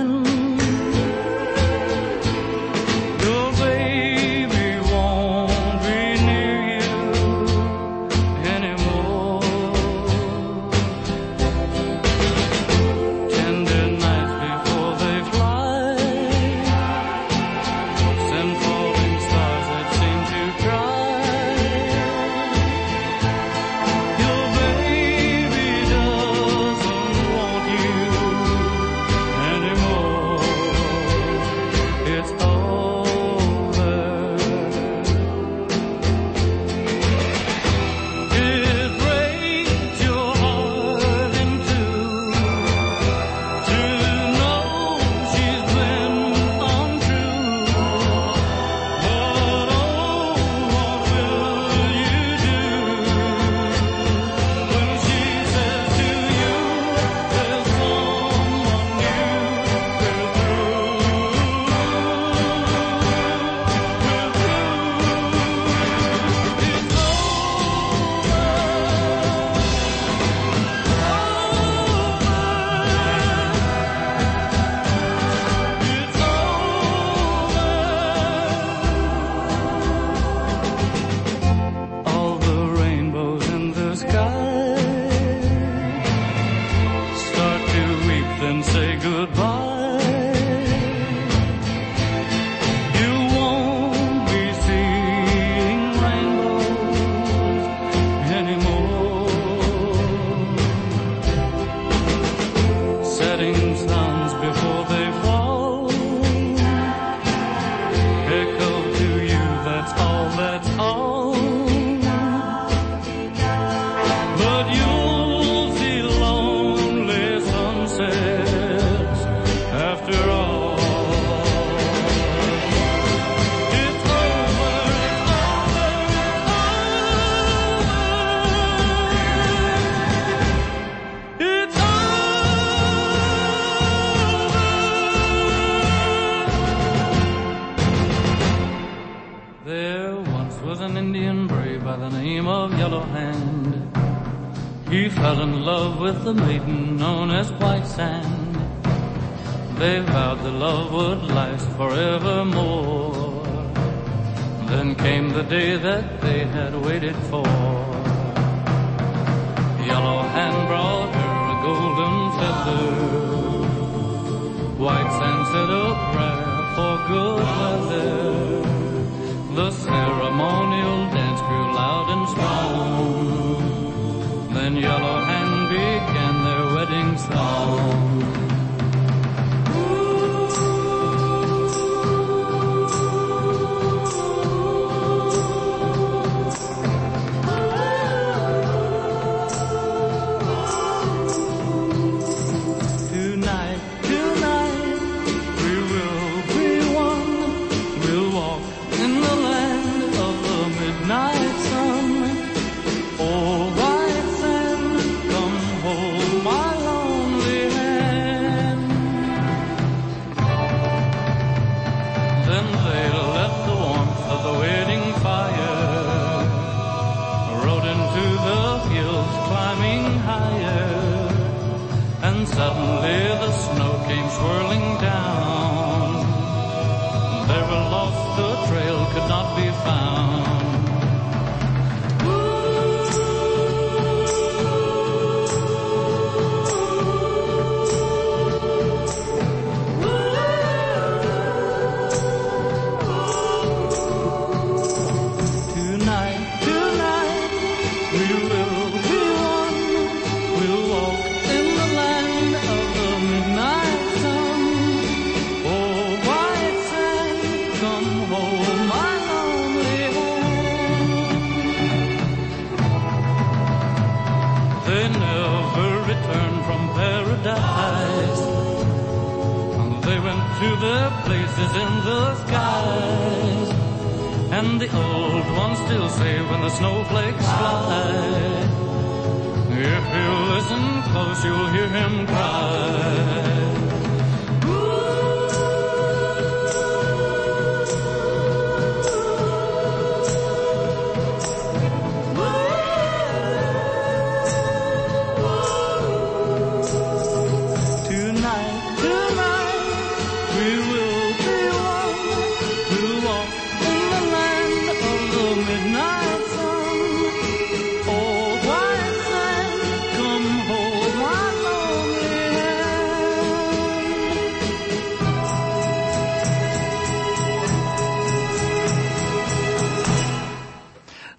Night with an Indian brave by the name of Yellow Hand. He fell in love with a maiden known as White Sand. They vowed the love would last forevermore. Then came the day that they had waited for. Yellow Hand brought her a golden feather. White Sand said a prayer for good weather. The ceremonial dance grew loud and strong. Then Yellow Hand began their wedding song. Tonight, tonight, we will be one. We'll walk in the land of the midnight sun. Oh, suddenly the snow came swirling down. They were lost, the trail could not be found. To their places in the skies, and the old ones still say when the snowflakes fly, if you listen close you'll hear him cry.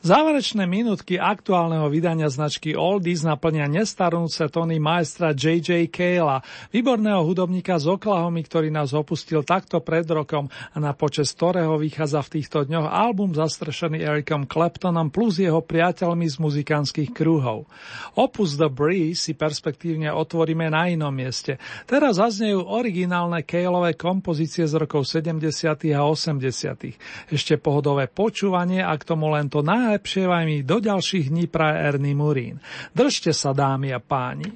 Záverečné minútky aktuálneho vydania značky Oldies naplňa nestarnúce tóny majstra J.J. Cale'a, výborného hudobníka z Oklahomy, ktorý nás opustil takto pred rokom a na počesť ktorého vychádza v týchto dňoch album zastrešený Ericom Claptonom plus jeho priateľmi z muzikantských kruhov. Opus The Breeze si perspektívne otvoríme na inom mieste. Teraz zaznejú originálne Cale'ové kompozície z rokov 70. a 80. Ešte pohodové počúvanie a k tomu len to najlepšie pševami do ďalších dní praje Ernie Murray. Držte sa, dámy a páni.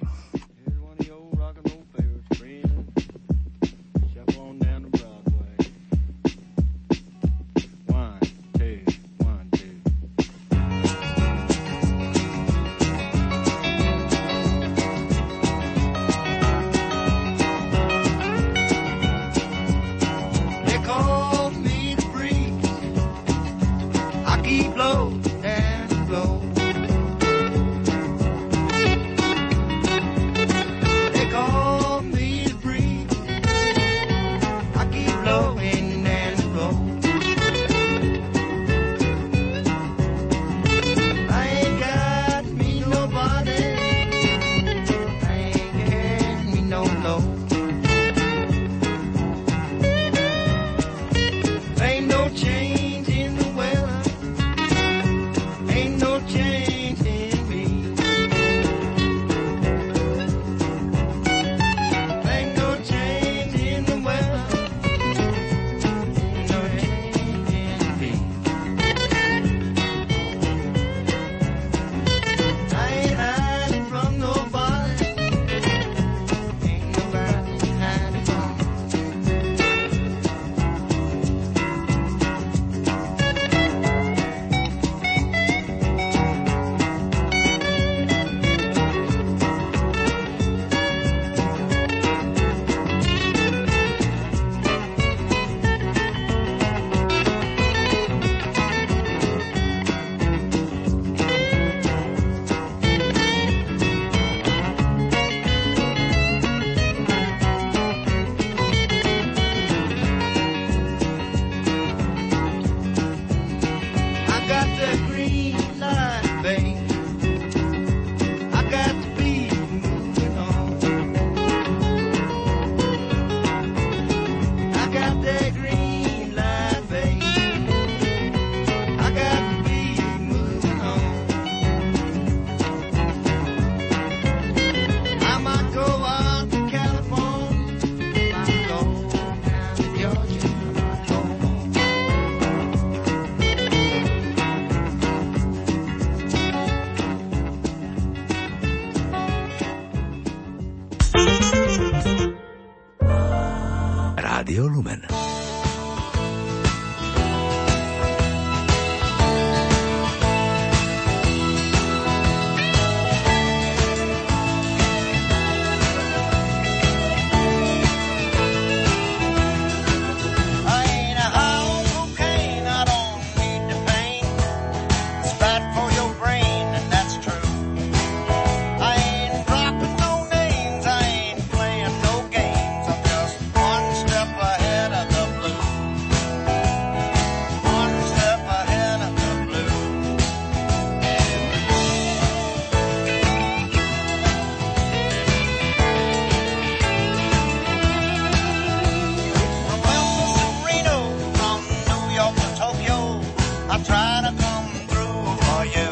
I'm trying to come through for you.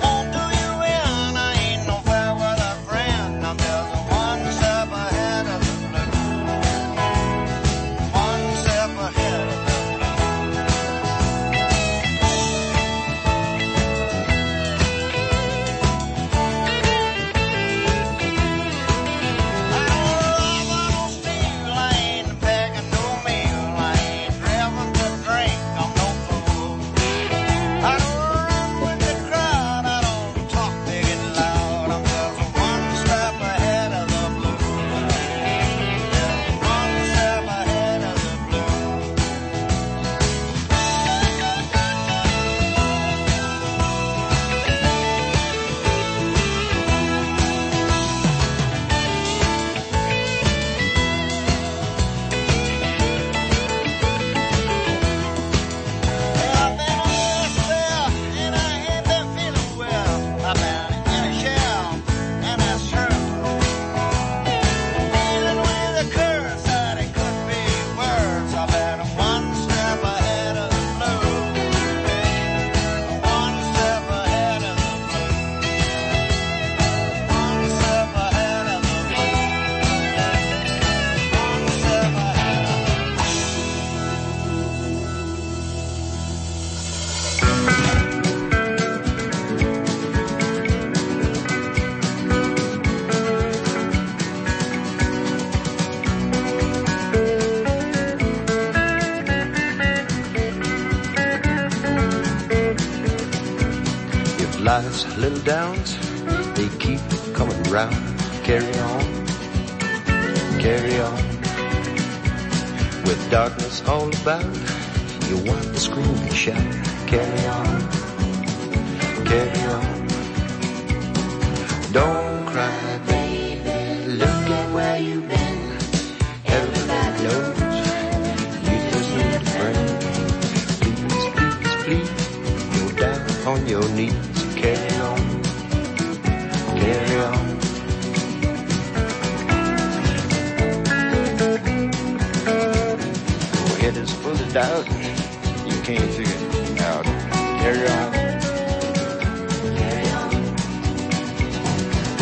Won't do you in, I ain't no fair weather friend. I'm just one step ahead of the blue. One step ahead of life's little downs, they keep coming round. Carry on, carry on. With darkness all about, you want to scream and shout. Carry on, carry on. Don't cry, baby, look at where you've been. Everybody knows you just need a friend. Please, please, please, go down on your knees. Carry on, carry on. Your head is full of doubt, you can't figure it out. Carry on, carry on.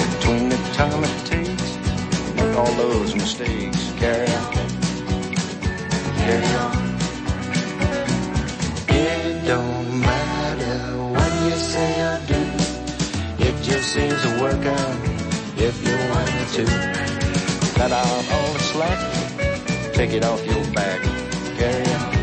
Between the time it takes to make all those mistakes, carry on, carry on. It don't matter what you say or do. Just seems to work out if you wanted to. Cut out all the slack, take it off your back. Carry on, carry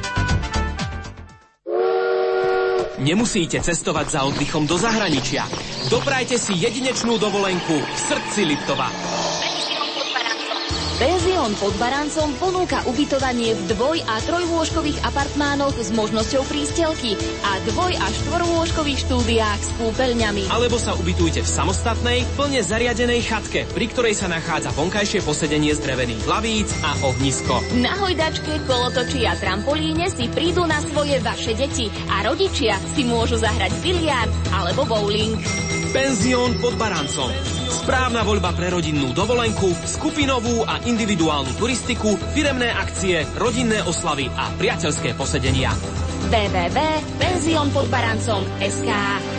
Nemusíte cestovať za oddychom do zahraničia. Doprajte si jedinečnú dovolenku v srdci Liptova. Penzión Pod Barancom ponúka ubytovanie v dvoj- a trojlôžkových apartmánoch s možnosťou prístelky a dvoj- a štvorlôžkových štúdiách s kúpeľňami. Alebo sa ubytujte v samostatnej, plne zariadenej chatke, pri ktorej sa nachádza vonkajšie posedenie z drevených lavíc a ohnisko. Na hojdačke, kolotoči a trampolíne si prídu na svoje vaše deti a rodičia si môžu zahrať biliard alebo bowling. Penzión Pod Barancom. Správna voľba pre rodinnú dovolenku, skupinovú a individuálnu turistiku, firemné akcie, rodinné oslavy a priateľské posedenia. www.penzionpodbarancom.sk